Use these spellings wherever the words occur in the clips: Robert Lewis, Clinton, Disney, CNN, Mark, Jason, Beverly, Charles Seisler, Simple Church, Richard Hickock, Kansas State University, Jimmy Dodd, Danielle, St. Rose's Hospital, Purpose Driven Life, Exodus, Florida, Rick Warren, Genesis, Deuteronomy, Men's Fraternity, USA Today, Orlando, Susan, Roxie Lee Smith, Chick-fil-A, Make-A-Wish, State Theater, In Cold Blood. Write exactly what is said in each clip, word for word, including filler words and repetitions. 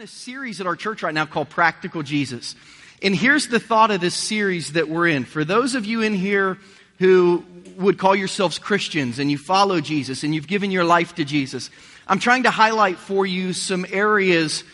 in a series at our church right now called Practical Jesus. And here's the thought of this series that we're in. For those of you in here who would call yourselves Christians and you follow Jesus and you've given your life to Jesus, I'm trying to highlight for you some areas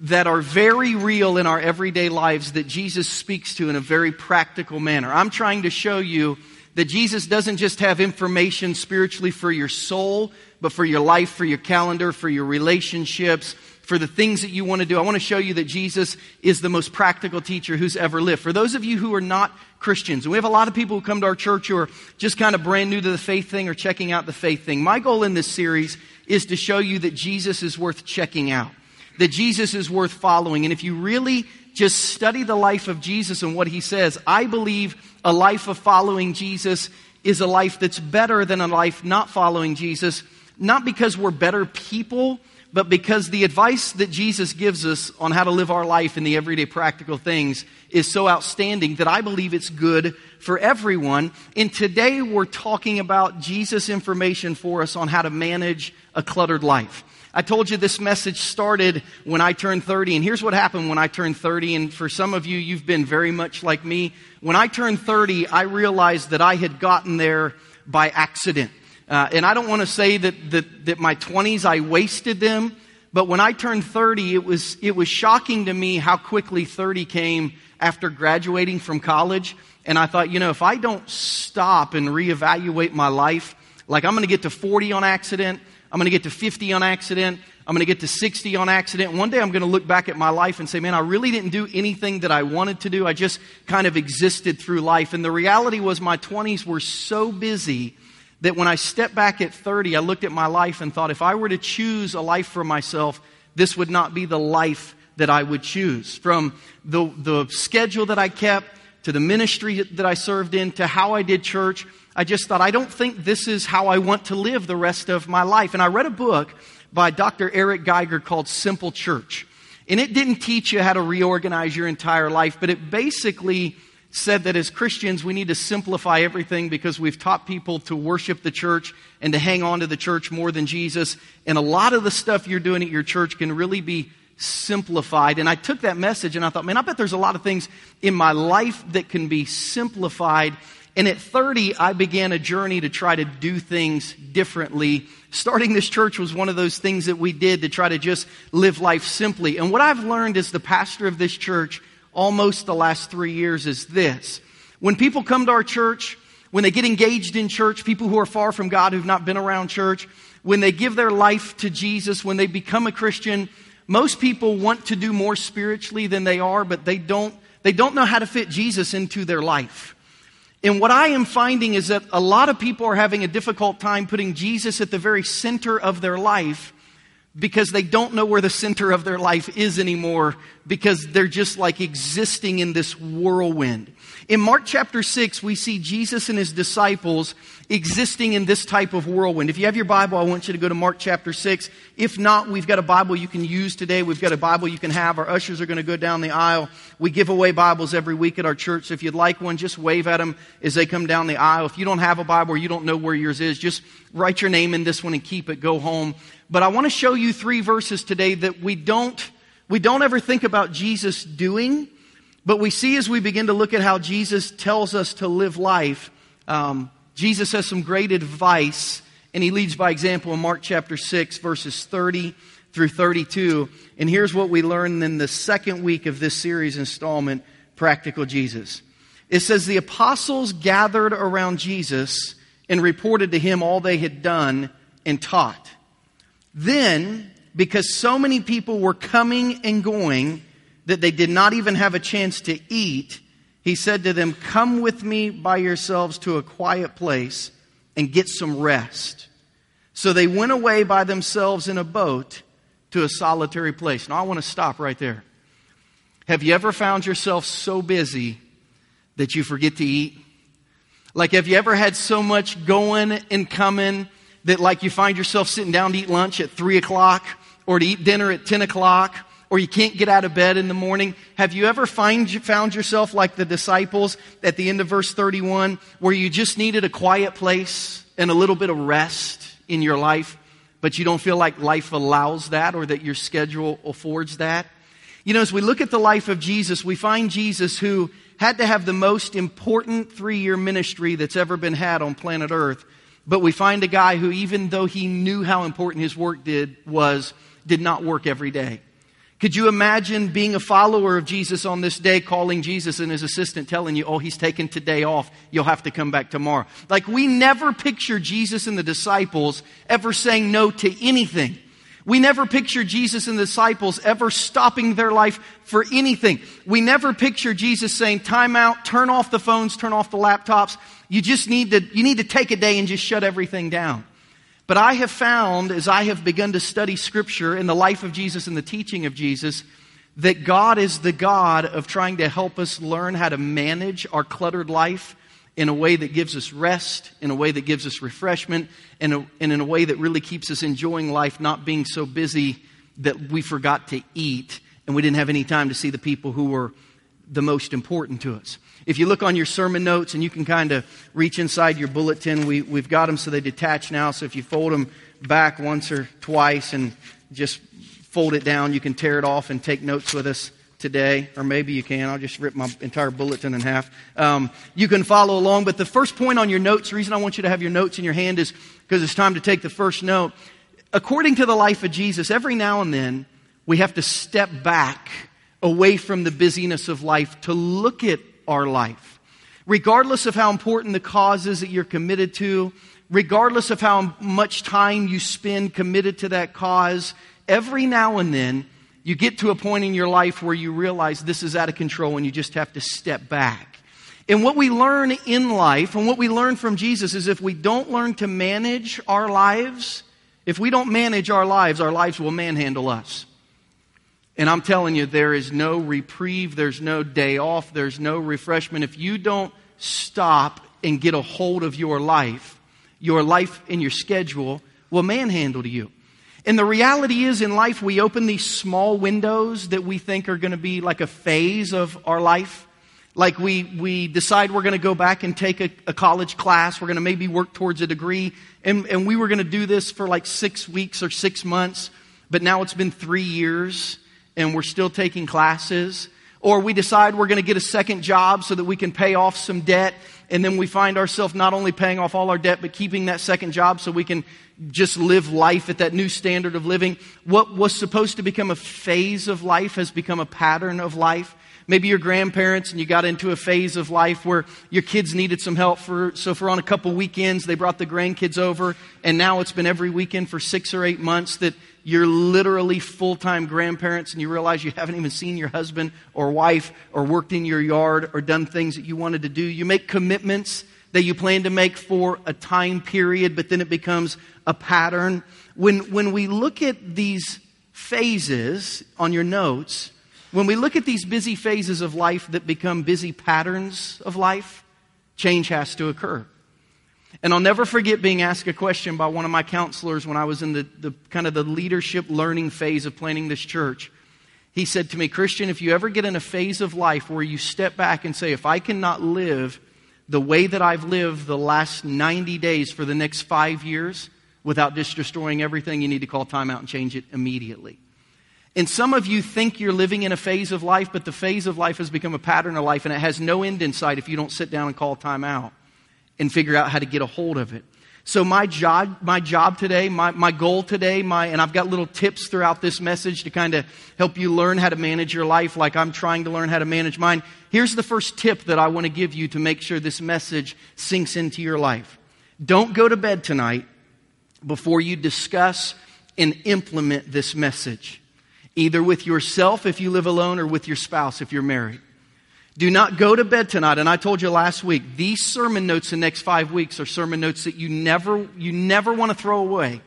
that are very real in our everyday lives that Jesus speaks to in a very practical manner. I'm trying to show you that Jesus doesn't just have information spiritually for your soul, but for your life, for your calendar, for your relationships, for the things that you want to do. I want to show you that Jesus is the most practical teacher who's ever lived. For those of you who are not Christians, and we have a lot of people who come to our church who are just kind of brand new to the faith thing or checking out the faith thing. My goal in this series is to show you that Jesus is worth checking out, that Jesus is worth following. And if you really just study the life of Jesus and what he says, I believe a life of following Jesus is a life that's better than a life not following Jesus, not because we're better people, but because the advice that Jesus gives us on how to live our life in the everyday practical things is so outstanding that I believe it's good for everyone. And today we're talking about Jesus' information for us on how to manage a cluttered life. I told you this message started when I turned thirty, and here's what happened when I turned thirty, and for some of you, you've been very much like me. When I turned thirty, I realized that I had gotten there by accident. Uh, and I don't want to say that, that that my twenties, I wasted them, but when I turned thirty, it was it was shocking to me how quickly thirty came after graduating from college, and I thought, you know, if I don't stop and reevaluate my life, like I'm going to get to forty on accident, I'm going to get to fifty on accident. I'm going to get to sixty on accident. One day I'm going to look back at my life and say, man, I really didn't do anything that I wanted to do. I just kind of existed through life. And the reality was my twenties were so busy that when I stepped back at thirty, I looked at my life and thought, if I were to choose a life for myself, this would not be the life that I would choose. From the, the schedule that I kept, to the ministry that I served in, to how I did church, I just thought, I don't think this is how I want to live the rest of my life. And I read a book by Doctor Eric Geiger called Simple Church. And it didn't teach you how to reorganize your entire life, but it basically said that as Christians, we need to simplify everything because we've taught people to worship the church and to hang on to the church more than Jesus. And a lot of the stuff you're doing at your church can really be simplified. And I took that message and I thought, man, I bet there's a lot of things in my life that can be simplified. And at thirty, I began a journey to try to do things differently. Starting this church was one of those things that we did to try to just live life simply. And what I've learned as the pastor of this church almost the last three years is this. When people come to our church, when they get engaged in church, people who are far from God, who've not been around church, when they give their life to Jesus, when they become a Christian, most people want to do more spiritually than they are, but they don't, they don't know how to fit Jesus into their life. And what I am finding is that a lot of people are having a difficult time putting Jesus at the very center of their life because they don't know where the center of their life is anymore because they're just like existing in this whirlwind. In Mark chapter six, we see Jesus and his disciples existing in this type of whirlwind. If you have your Bible, I want you to go to Mark chapter six. If not, we've got a Bible you can use today. We've got a Bible you can have. Our ushers are going to go down the aisle. We give away Bibles every week at our church. So if you'd like one, just wave at them as they come down the aisle. If you don't have a Bible or you don't know where yours is, just write your name in this one and keep it. Go home. But I want to show you three verses today that we don't, we don't ever think about Jesus doing, but we see as we begin to look at how Jesus tells us to live life, um, Jesus has some great advice, and he leads by example in Mark chapter six, verses thirty through thirty-two. And here's what we learned in the second week of this series installment, Practical Jesus. It says, the apostles gathered around Jesus and reported to him all they had done and taught. Then, because so many people were coming and going that they did not even have a chance to eat, he said to them, come with me by yourselves to a quiet place and get some rest. So they went away by themselves in a boat to a solitary place. Now I want to stop right there. Have you ever found yourself so busy that you forget to eat? Like, have you ever had so much going and coming that like you find yourself sitting down to eat lunch at three o'clock or to eat dinner at ten o'clock? Or you can't get out of bed in the morning. Have you ever find, found yourself like the disciples at the end of verse thirty-one, where you just needed a quiet place and a little bit of rest in your life? but you don't feel like life allows that or that your schedule affords that. You know, as we look at the life of Jesus, we find Jesus who had to have the most important three-year ministry that's ever been had on planet Earth. But we find a guy who, even though he knew how important his work did was, did not work every day. Could you imagine being a follower of Jesus on this day, calling Jesus and his assistant telling you, oh, he's taking today off. You'll have to come back tomorrow. Like, we never picture Jesus and the disciples ever saying no to anything. We never picture Jesus and the disciples ever stopping their life for anything. We never picture Jesus saying, time out, turn off the phones, turn off the laptops. You just need to, you need to take a day and just shut everything down. But I have found, as I have begun to study Scripture and the life of Jesus and the teaching of Jesus, that God is the God of trying to help us learn how to manage our cluttered life in a way that gives us rest, in a way that gives us refreshment, and, a, and in a way that really keeps us enjoying life, not being so busy that we forgot to eat and we didn't have any time to see the people who were the most important to us. If you look on your sermon notes, and you can kind of reach inside your bulletin, we, we've got them so they detach now. So if you fold them back once or twice and just fold it down, you can tear it off and take notes with us today, or maybe you can. I'll just rip my entire bulletin in half. Um, you can follow along. But the first point on your notes, the reason I want you to have your notes in your hand is because it's time to take the first note. According to the life of Jesus, every now and then we have to step back away from the busyness of life to look at our life. Regardless of how important the cause is that you're committed to, regardless of how much time you spend committed to that cause, every now and then you get to a point in your life where you realize this is out of control and you just have to step back. And what we learn in life and what we learn from Jesus is if we don't learn to manage our lives, if we don't manage our lives, our lives will manhandle us. And I'm telling you, there is no reprieve, there's no day off, there's no refreshment. If you don't stop and get a hold of your life, your life and your schedule will manhandle you. And the reality is, in life, we open these small windows that we think are going to be like a phase of our life. Like we, we decide we're going to go back and take a, a college class. We're going to maybe work towards a degree. And, and we were going to do this for like six weeks or six months. But now it's been three years and we're still taking classes. Or we decide we're going to get a second job so that we can pay off some debt. And then we find ourselves not only paying off all our debt, but keeping that second job so we can just live life at that new standard of living. What was supposed to become a phase of life has become a pattern of life. Maybe your grandparents, and you got into a phase of life where your kids needed some help. for, so for on a couple weekends, they brought the grandkids over. And now it's been every weekend for six or eight months that you're literally full-time grandparents, and you realize you haven't even seen your husband or wife or worked in your yard or done things that you wanted to do. You make commitments that you plan to make for a time period, but then it becomes a pattern. When, when we look at these phases on your notes, when we look at these busy phases of life that become busy patterns of life, change has to occur. And I'll never forget being asked a question by one of my counselors when I was in the, the kind of the leadership learning phase of planning this church. He said to me, Christian, if you ever get in a phase of life where you step back and say, if I cannot live the way that I've lived the last ninety days for the next five years without just destroying everything, you need to call time out and change it immediately. And some of you think you're living in a phase of life, but the phase of life has become a pattern of life and it has no end in sight if you don't sit down and call time out and figure out how to get a hold of it. So my job, my job today, my, my goal today, my, and I've got little tips throughout this message to kind of help you learn how to manage your life like I'm trying to learn how to manage mine. Here's the first tip that I want to give you to make sure this message sinks into your life. Don't go to bed tonight before you discuss and implement this message, either with yourself if you live alone or with your spouse if you're married. Do not go to bed tonight. And I told you last week, these sermon notes the next five weeks are sermon notes that you never, you never want to throw away,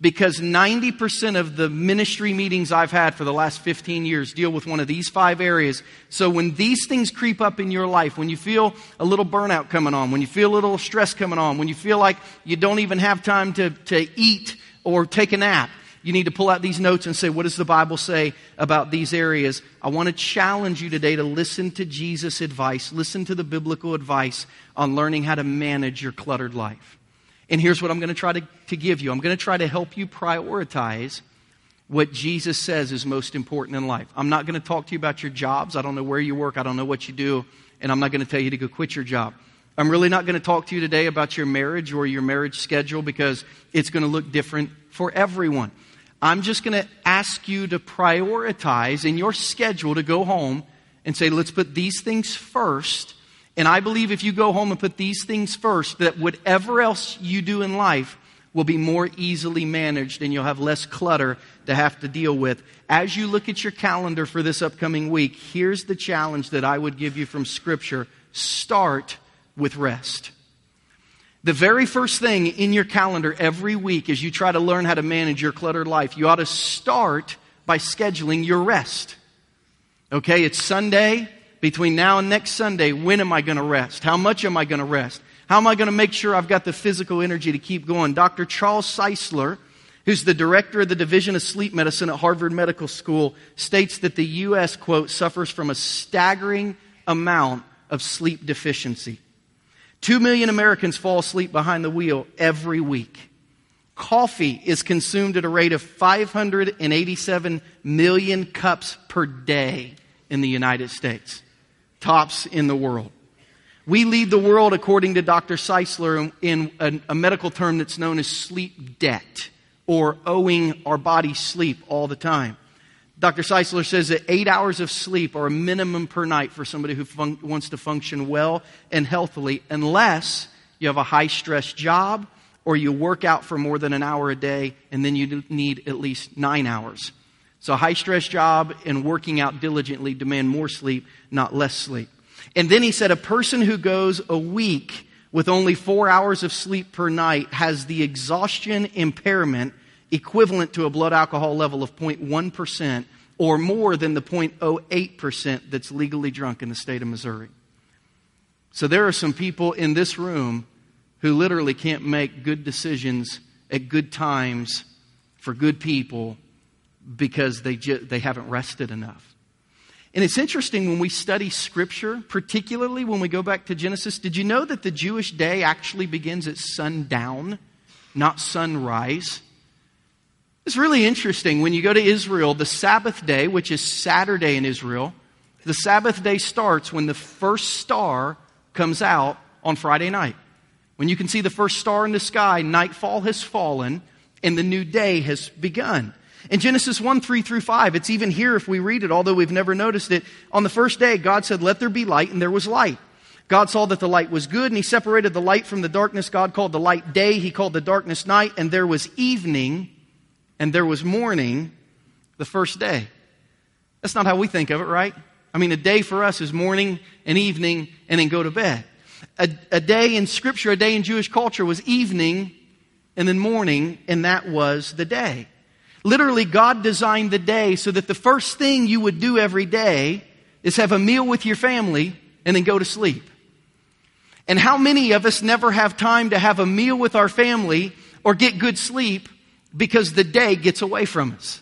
because ninety percent of the ministry meetings I've had for the last fifteen years deal with one of these five areas. So when these things creep up in your life, when you feel a little burnout coming on, when you feel a little stress coming on, when you feel like you don't even have time to, to eat or take a nap, you need to pull out these notes and say, what does the Bible say about these areas? I want to challenge you today to listen to Jesus' advice. Listen to the biblical advice on learning how to manage your cluttered life. And here's what I'm going to try to, to give you. I'm going to try to help you prioritize what Jesus says is most important in life. I'm not going to talk to you about your jobs. I don't know where you work. I don't know what you do. And I'm not going to tell you to go quit your job. I'm really not going to talk to you today about your marriage or your marriage schedule, because it's going to look different for everyone. I'm just going to ask you to prioritize in your schedule to go home and say, let's put these things first. And I believe if you go home and put these things first, that whatever else you do in life will be more easily managed, and you'll have less clutter to have to deal with. As you look at your calendar for this upcoming week, here's the challenge that I would give you from Scripture. Start with rest. The very first thing in your calendar every week as you try to learn how to manage your cluttered life, you ought to start by scheduling your rest. Okay, it's Sunday. Between now and next Sunday, when am I going to rest? How much am I going to rest? How am I going to make sure I've got the physical energy to keep going? Doctor Charles Seisler, who's the director of the Division of Sleep Medicine at Harvard Medical School, states that the U S, quote, suffers from a staggering amount of sleep deficiency. Two million Americans fall asleep behind the wheel every week. Coffee is consumed at a rate of five hundred eighty-seven million cups per day in the United States. Tops in the world. We lead the world, according to Doctor Seisler, in a, a medical term that's known as sleep debt, or owing our body sleep all the time. Doctor Seisler says that eight hours of sleep are a minimum per night for somebody who fun- wants to function well and healthily, unless you have a high-stress job or you work out for more than an hour a day, and then you need at least nine hours. So a high-stress job and working out diligently demand more sleep, not less sleep. And then he said a person who goes a week with only four hours of sleep per night has the exhaustion impairment equivalent to a blood alcohol level of zero point one percent or more than the zero point zero eight percent that's legally drunk in the state of Missouri. So there are some people in this room who literally can't make good decisions at good times for good people because they ju- they haven't rested enough. And it's interesting when we study Scripture, particularly when we go back to Genesis. Did you know that the Jewish day actually begins at sundown, not sunrise? It's really interesting. When you go to Israel, the Sabbath day, which is Saturday in Israel, the Sabbath day starts when the first star comes out on Friday night. When you can see the first star in the sky, nightfall has fallen and the new day has begun. In Genesis one, three through five, it's even here if we read it, although we've never noticed it. On the first day, God said, let there be light, and there was light. God saw that the light was good, and he separated the light from the darkness. God called the light day, he called the darkness night, and there was evening, and there was morning the first day. That's not how we think of it, right? I mean, a day for us is morning and evening, and then go to bed. A, a day in Scripture, a day in Jewish culture was evening, and then morning, and that was the day. Literally, God designed the day so that the first thing you would do every day is have a meal with your family and then go to sleep. And how many of us never have time to have a meal with our family or get good sleep because the day gets away from us?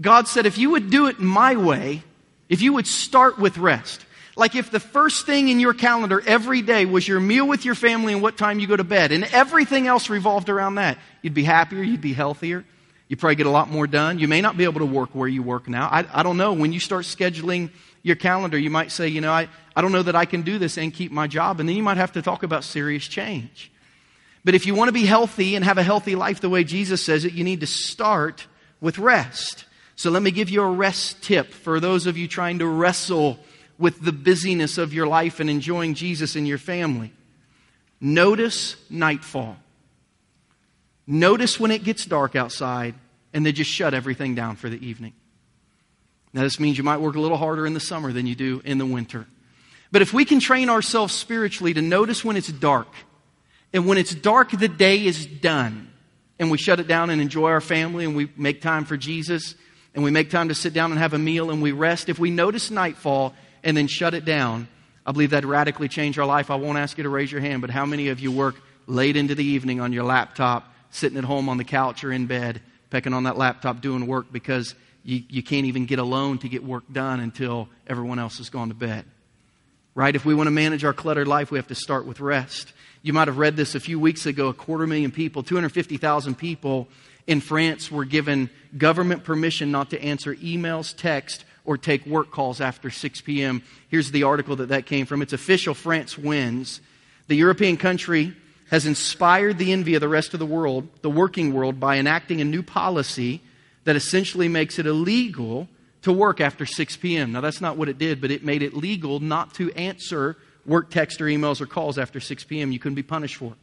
God said, if you would do it my way, if you would start with rest, like if the first thing in your calendar every day was your meal with your family and what time you go to bed, and everything else revolved around that, you'd be happier, you'd be healthier. You probably get a lot more done. You may not be able to work where you work now. I, I don't know. When you start scheduling your calendar, you might say, you know, I, I don't know that I can do this and keep my job. And then you might have to talk about serious change. But if you want to be healthy and have a healthy life the way Jesus says it, you need to start with rest. So let me give you a rest tip for those of you trying to wrestle with the busyness of your life and enjoying Jesus and your family. Notice nightfall. Notice when it gets dark outside, and they just shut everything down for the evening. Now, this means you might work a little harder in the summer than you do in the winter. But if we can train ourselves spiritually to notice when it's dark, and when it's dark, the day is done, and we shut it down and enjoy our family, and we make time for Jesus, and we make time to sit down and have a meal, and we rest. If we notice nightfall and then shut it down, I believe that'd radically change our life. I won't ask you to raise your hand, but how many of you work late into the evening on your laptop, sitting at home on the couch or in bed, pecking on that laptop, doing work because you, you can't even get alone to get work done until everyone else has gone to bed? right? If we want to manage our cluttered life, we have to start with rest. You might have read this a few weeks ago. A quarter million people, two hundred fifty thousand people in France were given government permission not to answer emails, text, or take work calls after six p.m. Here's the article that that came from. It's official. France wins. The European country has inspired the envy of the rest of the world, the working world, by enacting a new policy that essentially makes it illegal to work after six p.m. Now, that's not what it did, but it made it legal not to answer work text or emails or calls after six p.m. You couldn't be punished for it.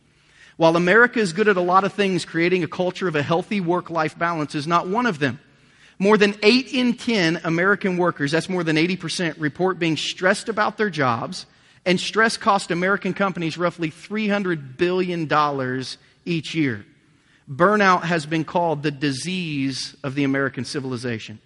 While America is good at a lot of things, creating a culture of a healthy work-life balance is not one of them. More than eight in ten American workers, that's more than eighty percent, report being stressed about their jobs, and stress cost American companies roughly three hundred billion dollars each year. Burnout has been called the disease of the American civilization.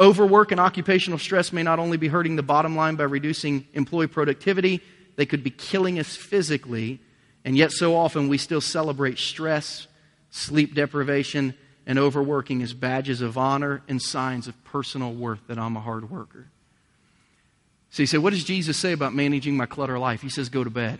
Overwork and occupational stress may not only be hurting the bottom line by reducing employee productivity, they could be killing us physically, and yet so often we still celebrate stress, sleep deprivation, and overworking as badges of honor and signs of personal worth that I'm a hard worker. So you say, what does Jesus say about managing my clutter life? He says, go to bed.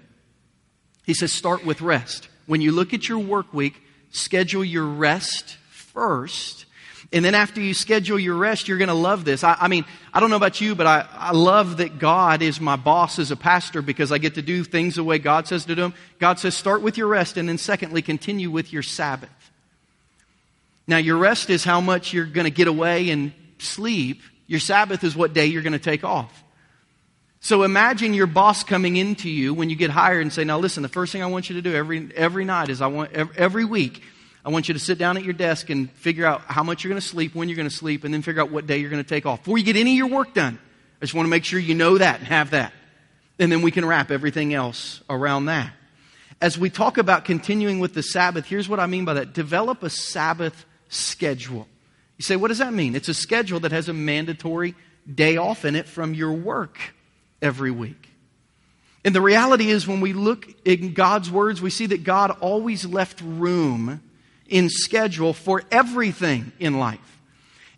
He says, start with rest. When you look at your work week, schedule your rest first. And then after you schedule your rest, you're going to love this. I, I mean, I don't know about you, but I, I love that God is my boss as a pastor because I get to do things the way God says to do them. God says, start with your rest. And then secondly, continue with your Sabbath. Now, your rest is how much you're going to get away and sleep. Your Sabbath is what day you're going to take off. So imagine your boss coming into you when you get hired and say, now listen, the first thing I want you to do every every night is I want every week, I want you to sit down at your desk and figure out how much you're going to sleep, when you're going to sleep, and then figure out what day you're going to take off. Before you get any of your work done, I just want to make sure you know that and have that. And then we can wrap everything else around that. As we talk about continuing with the Sabbath, here's what I mean by that. Develop a Sabbath schedule. You say, what does that mean? It's a schedule that has a mandatory day off in it from your work every week. And the reality is when we look in God's words, we see that God always left room in schedule for everything in life.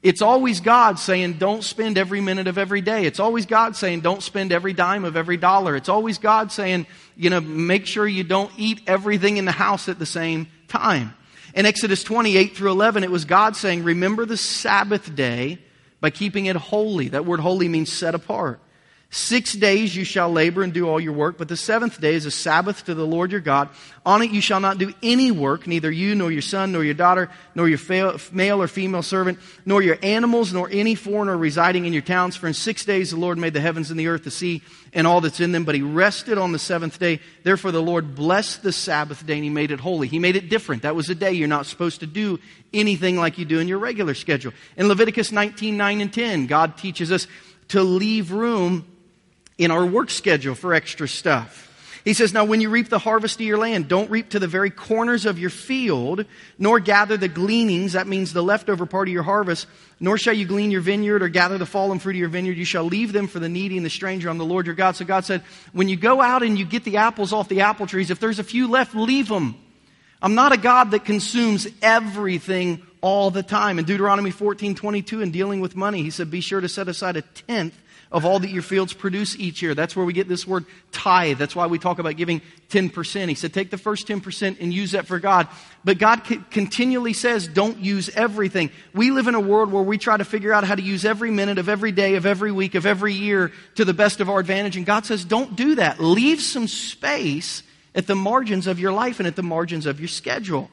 It's always God saying, don't spend every minute of every day. It's always God saying, don't spend every dime of every dollar. It's always God saying, you know, make sure you don't eat everything in the house at the same time. In Exodus twenty-eight through eleven, it was God saying, remember the Sabbath day by keeping it holy. That word holy means set apart. Six days you shall labor and do all your work, but the seventh day is a Sabbath to the Lord your God. On it you shall not do any work, neither you nor your son nor your daughter, nor your male or female servant, nor your animals, nor any foreigner residing in your towns. For in six days the Lord made the heavens and the earth, the sea, and all that's in them, but he rested on the seventh day. Therefore the Lord blessed the Sabbath day and he made it holy. He made it different. That was a day you're not supposed to do anything like you do in your regular schedule. In Leviticus nineteen, nine and ten, God teaches us to leave room in our work schedule for extra stuff. He says, now when you reap the harvest of your land, don't reap to the very corners of your field, nor gather the gleanings, that means the leftover part of your harvest, nor shall you glean your vineyard or gather the fallen fruit of your vineyard. You shall leave them for the needy and the stranger. I'm the Lord your God. So God said, when you go out and you get the apples off the apple trees, if there's a few left, leave them. I'm not a God that consumes everything all the time. In Deuteronomy fourteen twenty-two, in dealing with money, he said, be sure to set aside a tenth of all that your fields produce each year. That's where we get this word tithe. That's why we talk about giving ten percent. He said, take the first ten percent and use that for God. But God continually says, don't use everything. We live in a world where we try to figure out how to use every minute of every day, of every week, of every year to the best of our advantage. And God says, don't do that. Leave some space at the margins of your life and at the margins of your schedule.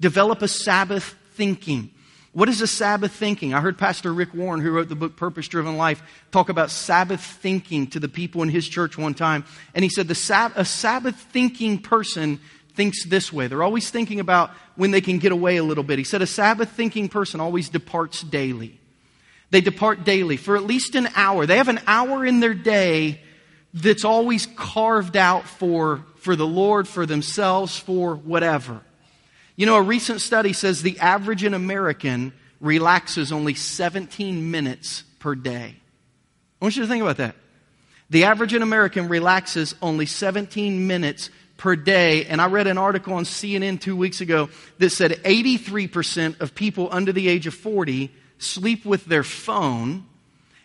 Develop a Sabbath thinking. What is a Sabbath thinking? I heard Pastor Rick Warren, who wrote the book Purpose Driven Life, talk about Sabbath thinking to the people in his church one time. And he said, the Sab- a Sabbath thinking person thinks this way. They're always thinking about when they can get away a little bit. He said, a Sabbath thinking person always departs daily. They depart daily for at least an hour. They have an hour in their day that's always carved out for, for the Lord, for themselves, for whatever. You know, a recent study says the average American relaxes only seventeen minutes per day. I want you to think about that. The average American relaxes only seventeen minutes per day. And I read an article on C N N two weeks ago that said eighty-three percent of people under the age of forty sleep with their phone,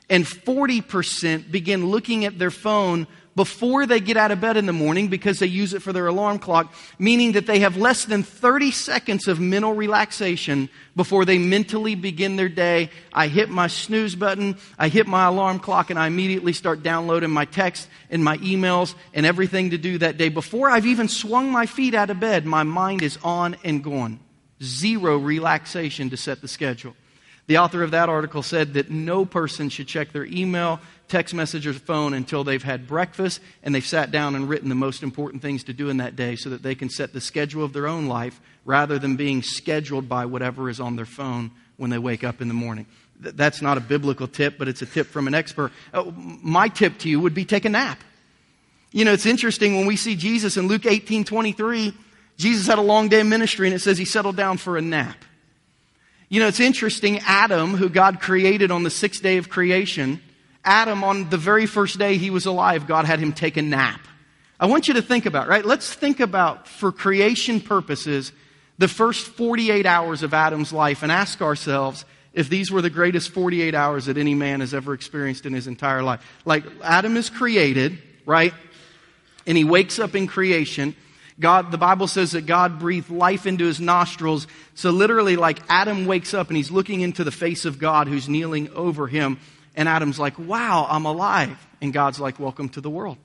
and forty percent begin looking at their phone before they get out of bed in the morning because they use it for their alarm clock, meaning that they have less than thirty seconds of mental relaxation before they mentally begin their day. I hit my snooze button, I hit my alarm clock, and I immediately start downloading my texts and my emails and everything to do that day. Before I've even swung my feet out of bed, my mind is on and gone. Zero relaxation to set the schedule. The author of that article said that no person should check their email, text message, or phone until they've had breakfast and they've sat down and written the most important things to do in that day so that they can set the schedule of their own life rather than being scheduled by whatever is on their phone when they wake up in the morning. Th- that's not a biblical tip, but it's a tip from an expert. Oh, my tip to you would be take a nap. You know, it's interesting when we see Jesus in Luke eighteen twenty-three, Jesus had a long day of ministry and it says he settled down for a nap. You know, it's interesting, Adam, who God created on the sixth day of creation, Adam, on the very first day he was alive, God had him take a nap. I want you to think about, right? Let's think about, for creation purposes, the first forty-eight hours of Adam's life and ask ourselves if these were the greatest forty-eight hours that any man has ever experienced in his entire life. Like, Adam is created, right? And he wakes up in creation. God, the Bible says that God breathed life into his nostrils. So literally, like, Adam wakes up and he's looking into the face of God who's kneeling over him. And Adam's like, wow, I'm alive. And God's like, welcome to the world.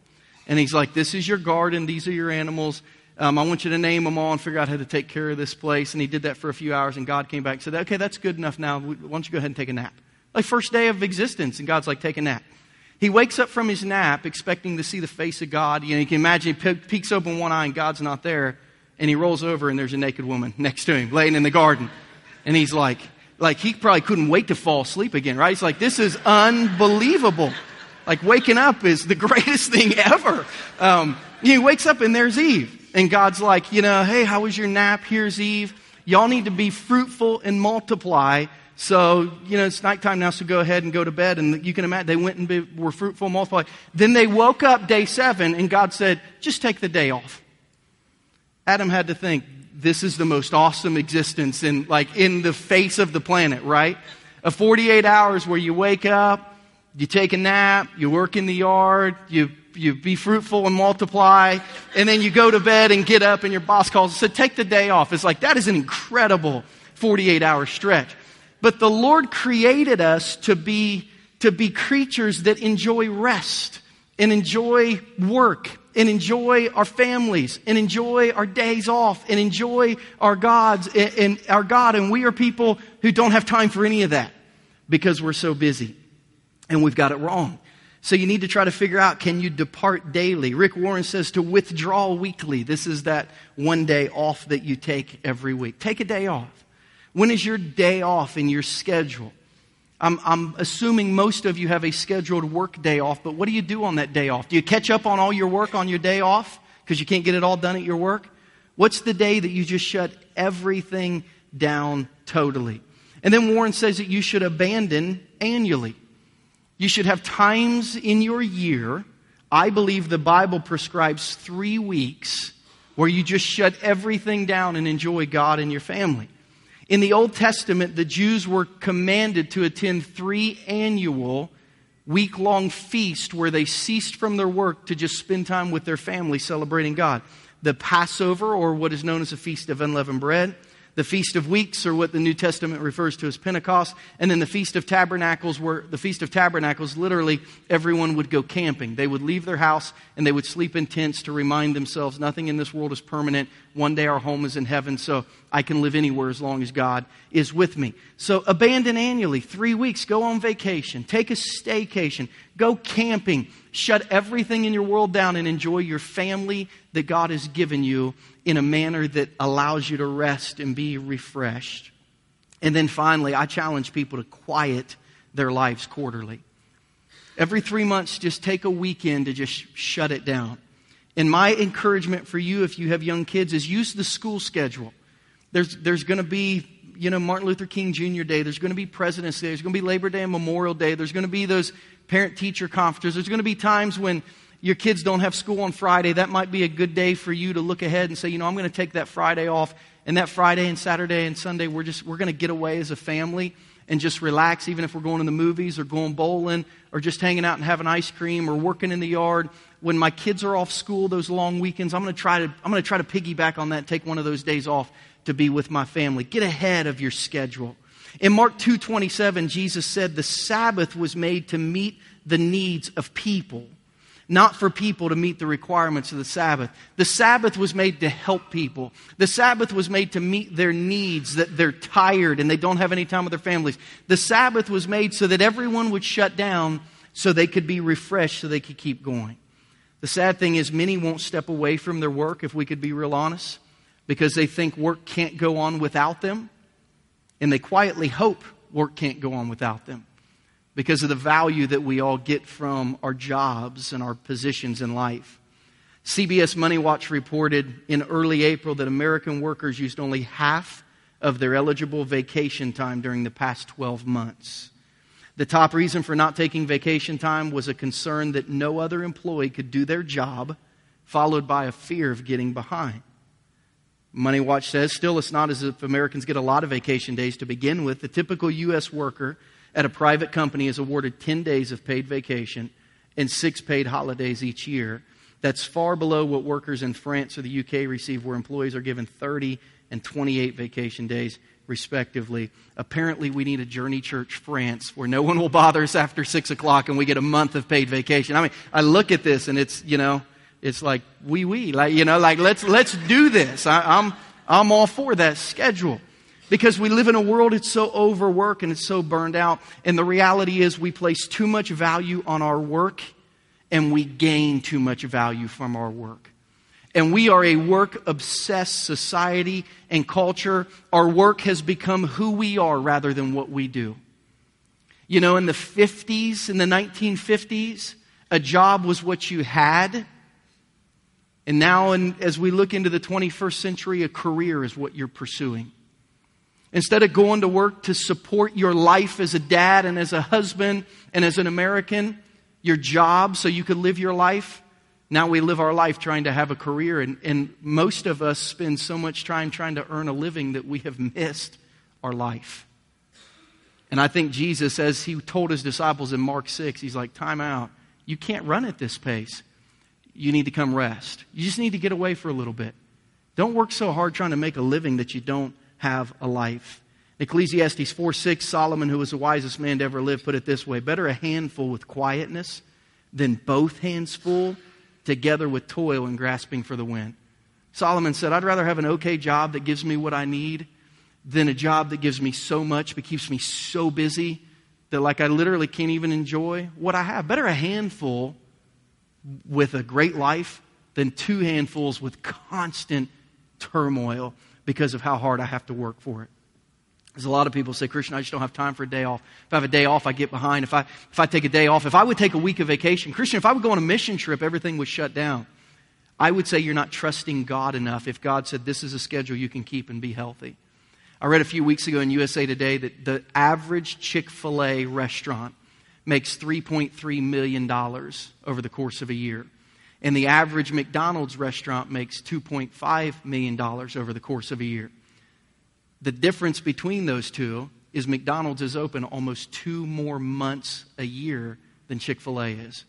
And he's like, this is your garden. These are your animals. Um, I want you to name them all and figure out how to take care of this place. And he did that for a few hours. And God came back and said, okay, that's good enough now. Why don't you go ahead and take a nap? Like, first day of existence. And God's like, take a nap. He wakes up from his nap expecting to see the face of God. You know, you can imagine he peeks open one eye and God's not there. And he rolls over and there's a naked woman next to him laying in the garden. And he's like, like he probably couldn't wait to fall asleep again, right? He's like, this is unbelievable. Like, waking up is the greatest thing ever. Um, he wakes up and there's Eve. And God's like, you know, hey, how was your nap? Here's Eve. Y'all need to be fruitful and multiply. So, you know, it's nighttime now, so go ahead and go to bed. And you can imagine they went and be, were fruitful, multiplied. Then they woke up day seven, and God said, just take the day off. Adam had to think, this is the most awesome existence in, like, in the face of the planet, right? A forty-eight hours where you wake up, you take a nap, you work in the yard, you you be fruitful and multiply, and then you go to bed and get up, and your boss calls and said, take the day off. It's like, that is an incredible forty-eight hour stretch. But the Lord created us to be, to be creatures that enjoy rest and enjoy work and enjoy our families and enjoy our days off and enjoy our gods and, and our God. And we are people who don't have time for any of that because we're so busy and we've got it wrong. So you need to try to figure out, can you depart daily? Rick Warren says to withdraw weekly. This is that one day off that you take every week. Take a day off. When is your day off in your schedule? I'm, I'm assuming most of you have a scheduled work day off, but what do you do on that day off? Do you catch up on all your work on your day off because you can't get it all done at your work? What's the day that you just shut everything down totally? And then Warren says that you should abandon annually. You should have times in your year. I believe the Bible prescribes three weeks where you just shut everything down and enjoy God and your family. In the Old Testament, the Jews were commanded to attend three annual week-long feasts where they ceased from their work to just spend time with their family celebrating God. The Passover, or what is known as the Feast of Unleavened Bread, the Feast of Weeks, or what the New Testament refers to as Pentecost, and then the Feast of Tabernacles, where the Feast of Tabernacles, literally everyone would go camping. They would leave their house and they would sleep in tents to remind themselves nothing in this world is permanent. One day our home is in heaven, so I can live anywhere as long as God is with me. So abandon annually, three weeks, go on vacation, take a staycation, go camping, shut everything in your world down and enjoy your family that God has given you in a manner that allows you to rest and be refreshed. And then finally, I challenge people to quiet their lives quarterly. Every three months, just take a weekend to just sh- shut it down. And my encouragement for you, if you have young kids, is use the school schedule. There's, there's going to be, you know, Martin Luther King Junior Day. There's going to be President's Day. There's going to be Labor Day and Memorial Day. There's going to be those parent-teacher conferences. There's going to be times when your kids don't have school on Friday. That might be a good day for you to look ahead and say, you know, I'm going to take that Friday off. And that Friday and Saturday and Sunday, we're just we're going to get away as a family and just relax, even if we're going to the movies or going bowling or just hanging out and having ice cream or working in the yard. when my kids are off school those long weekends, I'm going to try to I'm going to try to piggyback on that, take one of those days off to be with my family. Get ahead of your schedule. In Mark two twenty-seven, Jesus said the Sabbath was made to meet the needs of people, not for people to meet the requirements of the Sabbath. The Sabbath was made to help people. The Sabbath was made to meet their needs, that they're tired and they don't have any time with their families. The Sabbath was made so that everyone would shut down so they could be refreshed, so they could keep going. The sad thing is many won't step away from their work, if we could be real honest, because they think work can't go on without them. And they quietly hope work can't go on without them, because of the value that we all get from our jobs and our positions in life. C B S Money Watch reported in early April that American workers used only half of their eligible vacation time during the past twelve months. The top reason for not taking vacation time was a concern that no other employee could do their job, followed by a fear of getting behind. Money Watch says, still, it's not as if Americans get a lot of vacation days to begin with. The typical U S worker at a private company is awarded ten days of paid vacation and six paid holidays each year. That's far below what workers in France or the U K receive, where employees are given thirty and twenty-eight vacation days, respectively. Apparently, we need a Journey Church France where no one will bother us after six o'clock, and we get a month of paid vacation. I mean, I look at this and it's, you know, it's like, wee wee, like, you know, like, let's, let's do this. I, I'm, I'm all for that schedule, because we live in a world that's so overworked and it's so burned out. And the reality is we place too much value on our work, and we gain too much value from our work. And we are a work-obsessed society and culture. Our work has become who we are rather than what we do. You know, in the fifties, in the nineteen fifties, a job was what you had. And now, in, as we look into the twenty-first century, a career is what you're pursuing. Instead of going to work to support your life as a dad and as a husband and as an American, your job so you could live your life, now we live our life trying to have a career. And, and most of us spend so much time trying to earn a living that we have missed our life. And I think Jesus, as he told his disciples in Mark six, he's like, time out. You can't run at this pace. You need to come rest. You just need to get away for a little bit. Don't work so hard trying to make a living that you don't have a life. Ecclesiastes four six, Solomon, who was the wisest man to ever live, put it this way: better a handful with quietness than both hands full together with toil and grasping for the wind. Solomon said, I'd rather have an okay job that gives me what I need than a job that gives me so much but keeps me so busy that, like, I literally can't even enjoy what I have. Better a handful with a great life than two handfuls with constant turmoil because of how hard I have to work for it. There's a lot of people say, Christian, I just don't have time for a day off. If I have a day off, I get behind. If I if I take a day off, if I would take a week of vacation, Christian, if I would go on a mission trip, everything would shut down. I would say you're not trusting God enough if God said this is a schedule you can keep and be healthy. I read a few weeks ago in U S A Today that the average Chick-fil-A restaurant makes three point three million dollars over the course of a year. And the average McDonald's restaurant makes two point five million dollars over the course of a year. The difference between those two is McDonald's is open almost two more months a year than Chick-fil-A is.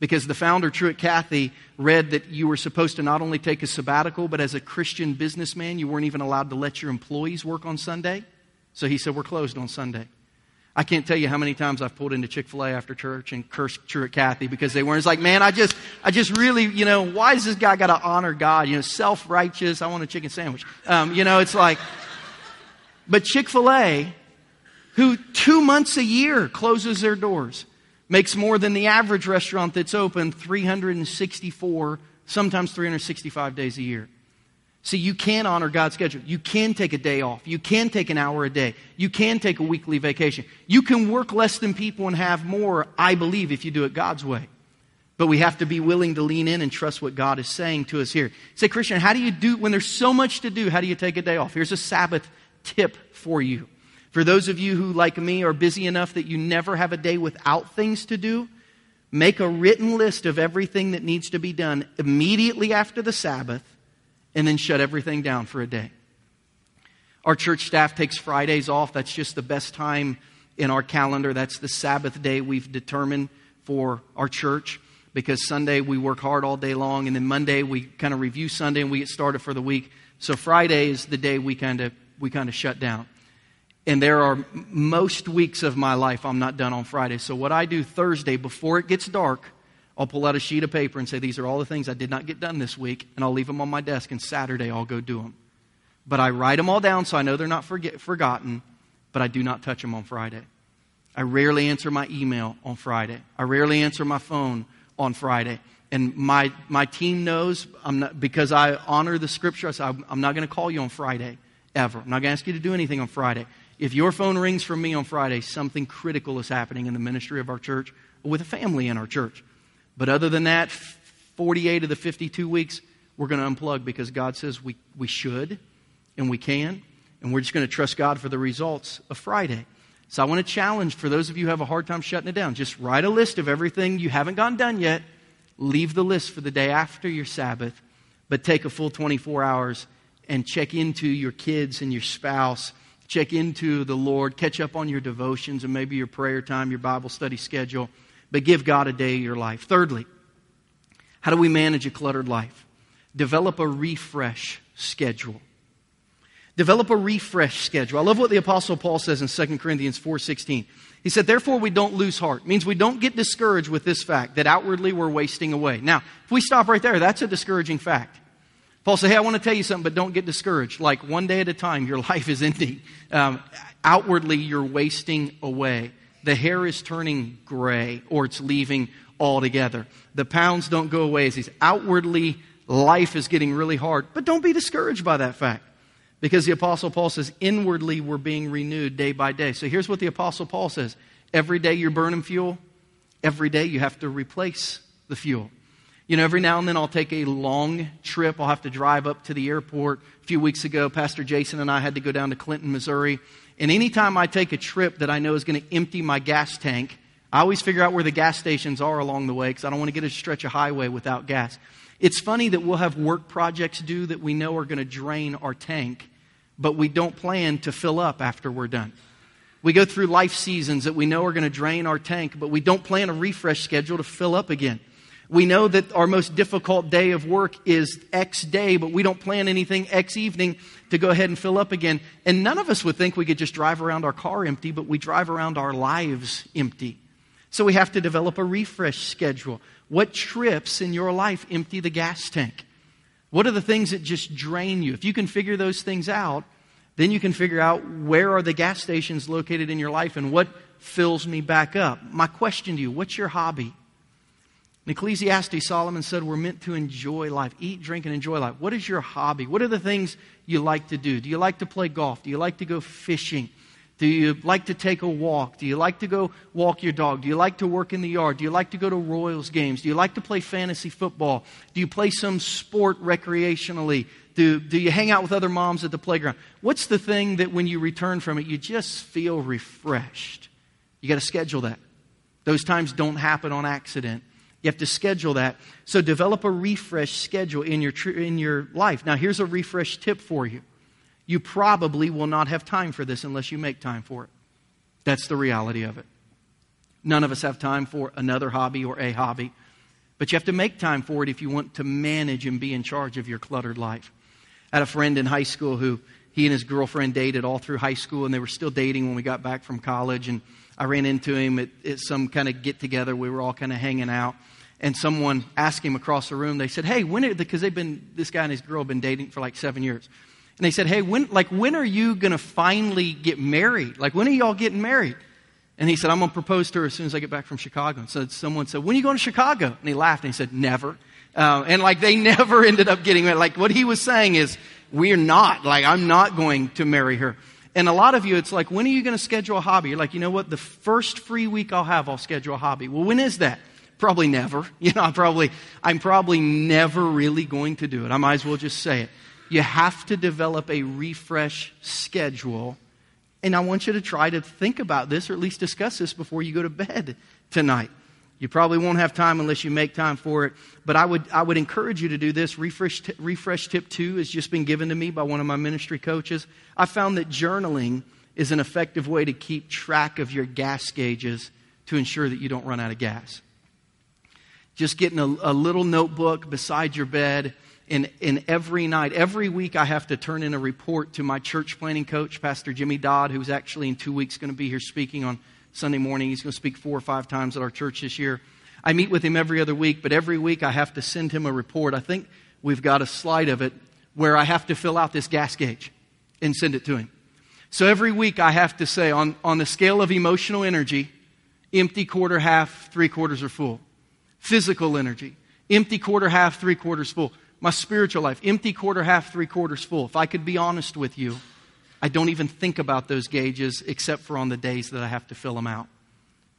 Because the founder, Truett Cathy, read that you were supposed to not only take a sabbatical, but as a Christian businessman, you weren't even allowed to let your employees work on Sunday. So he said, we're closed on Sunday. I can't tell you how many times I've pulled into Chick-fil-A after church and cursed Truett Cathy because they weren't. It's like, man, I just, I just really, you know, why is this guy got to honor God? You know, self-righteous. I want a chicken sandwich. Um, you know, it's like... But Chick-fil-A, who two months a year closes their doors, makes more than the average restaurant that's open three hundred sixty-four, sometimes three hundred sixty-five days a year. See, you can honor God's schedule. You can take a day off. You can take an hour a day. You can take a weekly vacation. You can work less than people and have more, I believe, if you do it God's way. But we have to be willing to lean in and trust what God is saying to us here. Say, Christian, how do you do, when there's so much to do, how do you take a day off? Here's a Sabbath tip for you. For those of you who, like me, are busy enough that you never have a day without things to do, make a written list of everything that needs to be done immediately after the Sabbath, and then shut everything down for a day. Our church staff takes Fridays off. That's just the best time in our calendar. That's the Sabbath day we've determined for our church. because Sunday we work hard all day long, and then Monday we kind of review Sunday and we get started for the week. So Friday is the day we kind of we kind of shut down. And there are most weeks of my life I'm not done on Friday. So what I do Thursday before it gets dark, I'll pull out a sheet of paper and say, these are all the things I did not get done this week, and I'll leave them on my desk, and Saturday I'll go do them. But I write them all down so I know they're not forget, forgotten, but I do not touch them on Friday. I rarely answer my email on Friday. I rarely answer my phone on Friday. And my my team knows, I'm not, because I honor the scripture, I say, I'm not going to call you on Friday ever. I'm not going to ask you to do anything on Friday. If your phone rings from me on Friday, something critical is happening in the ministry of our church, with a family in our church. But other than that, forty-eight of the fifty-two weeks, we're going to unplug because God says we, we should and we can. And we're just going to trust God for the results of Friday. So I want to challenge, for those of you who have a hard time shutting it down, just write a list of everything you haven't gotten done yet. Leave the list for the day after your Sabbath. But take a full twenty-four hours and check into your kids and your spouse. Check into the Lord. Catch up on your devotions and maybe your prayer time, your Bible study schedule. But give God a day of your life. Thirdly, how do we manage a cluttered life? Develop a refresh schedule. Develop a refresh schedule. I love what the Apostle Paul says in Second Corinthians four sixteen. He said, therefore we don't lose heart. It means we don't get discouraged with this fact that outwardly we're wasting away. Now, if we stop right there, that's a discouraging fact. Paul said, hey, I want to tell you something, but don't get discouraged. Like one day at a time, your life is ending. Um, outwardly, you're wasting away. The hair is turning gray or it's leaving altogether. The pounds don't go away. As he's outwardly, life is getting really hard. But don't be discouraged by that fact, because the Apostle Paul says inwardly we're being renewed day by day. So here's what the Apostle Paul says. Every day you're burning fuel. Every day you have to replace the fuel. You know, every now and then I'll take a long trip. I'll have to drive up to the airport. A few weeks ago, Pastor Jason and I had to go down to Clinton, Missouri. And anytime I take a trip that I know is going to empty my gas tank, I always figure out where the gas stations are along the way because I don't want to get a stretch of highway without gas. It's funny that we'll have work projects due that we know are going to drain our tank, but we don't plan to fill up after we're done. We go through life seasons that we know are going to drain our tank, but we don't plan a refresh schedule to fill up again. We know that our most difficult day of work is X day, but we don't plan anything X evening to go ahead and fill up again. And none of us would think we could just drive around our car empty, but we drive around our lives empty. So we have to develop a refresh schedule. What trips in your life empty the gas tank? What are the things that just drain you? If you can figure those things out, then you can figure out where are the gas stations located in your life and what fills me back up. My question to you, what's your hobby? In Ecclesiastes, Solomon said we're meant to enjoy life. Eat, drink, and enjoy life. What is your hobby? What are the things you like to do? Do you like to play golf? Do you like to go fishing? Do you like to take a walk? Do you like to go walk your dog? Do you like to work in the yard? Do you like to go to Royals games? Do you like to play fantasy football? Do you play some sport recreationally? Do, do you hang out with other moms at the playground? What's the thing that when you return from it, you just feel refreshed? You got to schedule that. Those times don't happen on accident. You have to schedule that. So develop a refresh schedule in your tr- in your life. Now, here's a refresh tip for you. You probably will not have time for this unless you make time for it. That's the reality of it. None of us have time for another hobby or a hobby. But you have to make time for it if you want to manage and be in charge of your cluttered life. I had a friend in high school who he and his girlfriend dated all through high school, and they were still dating when we got back from college. And I ran into him at, at some kind of get-together. We were all kind of hanging out. And someone asked him across the room, they said, hey, when are, because they've been, this guy and his girl have been dating for like seven years. And they said, hey, when, like, when are you going to finally get married? Like, when are y'all getting married? And he said, I'm going to propose to her as soon as I get back from Chicago. And so someone said, when are you going to Chicago? And he laughed and he said, never. Uh, and like, they never ended up getting married. Like, what he was saying is, we're not, like, I'm not going to marry her. And a lot of you, it's like, when are you going to schedule a hobby? You're like, you know what? The first free week I'll have, I'll schedule a hobby. Well, when is that? Probably never. You know, I'm probably, I'm probably never really going to do it. I might as well just say it. You have to develop a refresh schedule. And I want you to try to think about this, or at least discuss this before you go to bed tonight. You probably won't have time unless you make time for it. But I would I would encourage you to do this. Refresh t- refresh tip two has just been given to me by one of my ministry coaches. I found that journaling is an effective way to keep track of your gas gauges to ensure that you don't run out of gas. just getting a, a little notebook beside your bed. And, and every night, every week, I have to turn in a report to my church planning coach, Pastor Jimmy Dodd, who's actually in two weeks going to be here speaking on Sunday morning. He's going to speak four or five times at our church this year. I meet with him every other week, but every week I have to send him a report. I think we've got a slide of it where I have to fill out this gas gauge and send it to him. So every week I have to say, on, on the scale of emotional energy, empty, quarter, half, three quarters are full. Physical energy, empty, quarter, half, three quarters full. My spiritual life, empty, quarter, half, three quarters full. If I could be honest with you, I don't even think about those gauges except for on the days that I have to fill them out.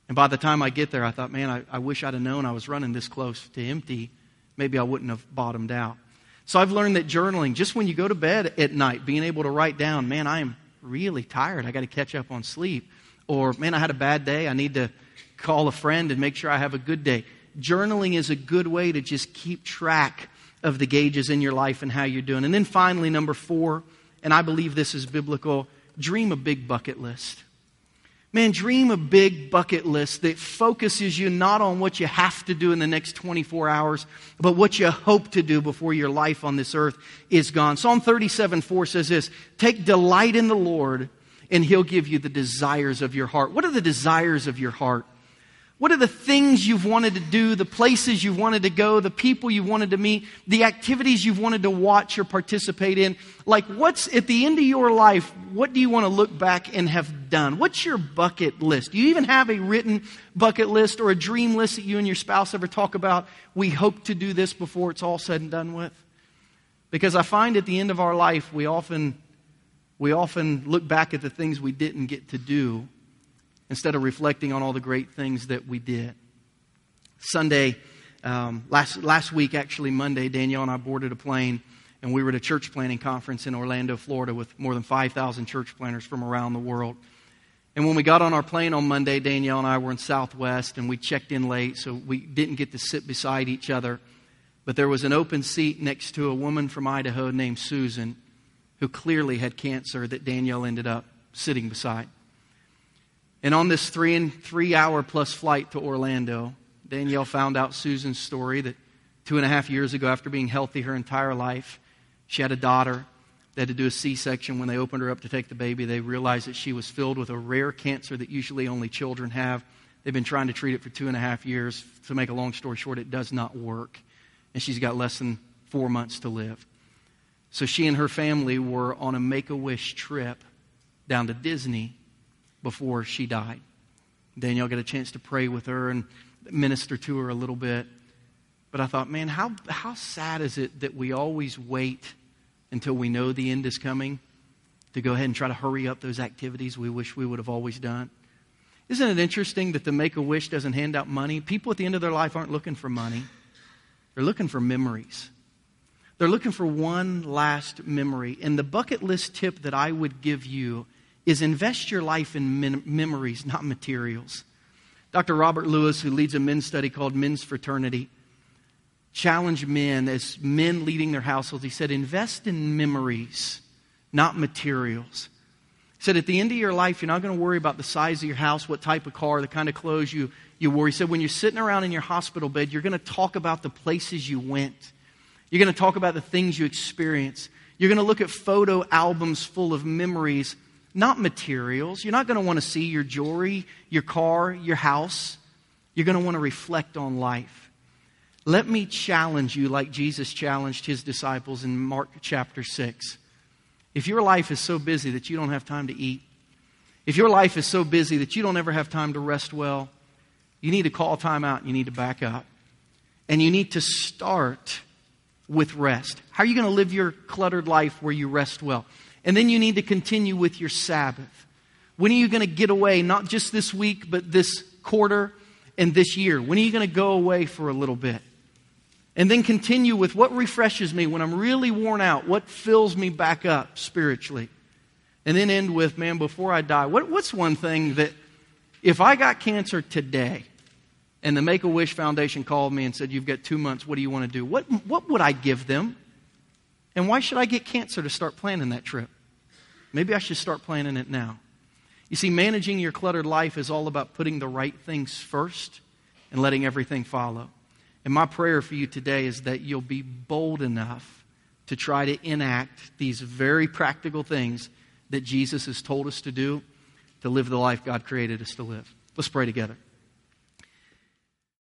And by the time I get there, I thought, man, I, I wish I'd have known I was running this close to empty. Maybe I wouldn't have bottomed out. So I've learned that journaling, just when you go to bed at night, being able to write down, man, I am really tired. I got to catch up on sleep. Or, man, I had a bad day. I need to call a friend and make sure I have a good day. Journaling is a good way to just keep track of the gauges in your life and how you're doing. And then finally, number four, and I believe this is biblical, dream a big bucket list. Man, dream a big bucket list that focuses you not on what you have to do in the next twenty-four hours, but what you hope to do before your life on this earth is gone. Psalm thirty-seven four says this, take delight in the Lord, and He'll give you the desires of your heart. What are the desires of your heart? What are the things you've wanted to do, the places you've wanted to go, the people you've wanted to meet, the activities you've wanted to watch or participate in? Like, what's at the end of your life, what do you want to look back and have done? What's your bucket list? Do you even have a written bucket list or a dream list that you and your spouse ever talk about? We hope to do this before it's all said and done with. Because I find at the end of our life, we often, we often look back at the things we didn't get to do instead of reflecting on all the great things that we did. Sunday, um, last last week, actually Monday, Danielle and I boarded a plane, and we were at a church planning conference in Orlando, Florida, with more than five thousand church planners from around the world. And when we got on our plane on Monday, Danielle and I were in Southwest, and we checked in late, so we didn't get to sit beside each other. But there was an open seat next to a woman from Idaho named Susan, who clearly had cancer that Danielle ended up sitting beside. And on this three and three hour plus flight to Orlando, Danielle found out Susan's story that two and a half years ago, after being healthy her entire life, she had a daughter. They had to do a C-section. When they opened her up to take the baby, they realized that she was filled with a rare cancer that usually only children have. They've been trying to treat it for two and a half years. To make a long story short, it does not work. And she's got less than four months to live. So she and her family were on a Make-A-Wish trip down to Disney before she died. Danielle got a chance to pray with her and minister to her a little bit. But I thought, man, how how sad is it that we always wait until we know the end is coming to go ahead and try to hurry up those activities we wish we would have always done? Isn't it interesting that the Make-A-Wish doesn't hand out money? People at the end of their life aren't looking for money. They're looking for memories. They're looking for one last memory. And the bucket list tip that I would give you is invest your life in mem- memories, not materials. Doctor Robert Lewis, who leads a men's study called Men's Fraternity, challenged men as men leading their households. He said, invest in memories, not materials. He said, at the end of your life, you're not going to worry about the size of your house, what type of car, the kind of clothes you, you wore. He said, when you're sitting around in your hospital bed, you're going to talk about the places you went. You're going to talk about the things you experienced. You're going to look at photo albums full of memories, not materials. You're not going to want to see your jewelry, your car, your house. You're going to want to reflect on life. Let me challenge you like Jesus challenged his disciples in Mark chapter six. If your life is so busy that you don't have time to eat, if your life is so busy that you don't ever have time to rest well, you need to call time out and you need to back up. And you need to start with rest. How are you going to live your cluttered life where you rest well? And then you need to continue with your Sabbath. When are you going to get away? Not just this week, but this quarter and this year. When are you going to go away for a little bit? And then continue with what refreshes me when I'm really worn out. What fills me back up spiritually? And then end with, man, before I die, what, what's one thing that if I got cancer today and the Make-A-Wish Foundation called me and said, you've got two months, what do you want to do? What, what would I give them? And why should I get cancer to start planning that trip? Maybe I should start planning it now. You see, managing your cluttered life is all about putting the right things first and letting everything follow. And my prayer for you today is that you'll be bold enough to try to enact these very practical things that Jesus has told us to do, to live the life God created us to live. Let's pray together.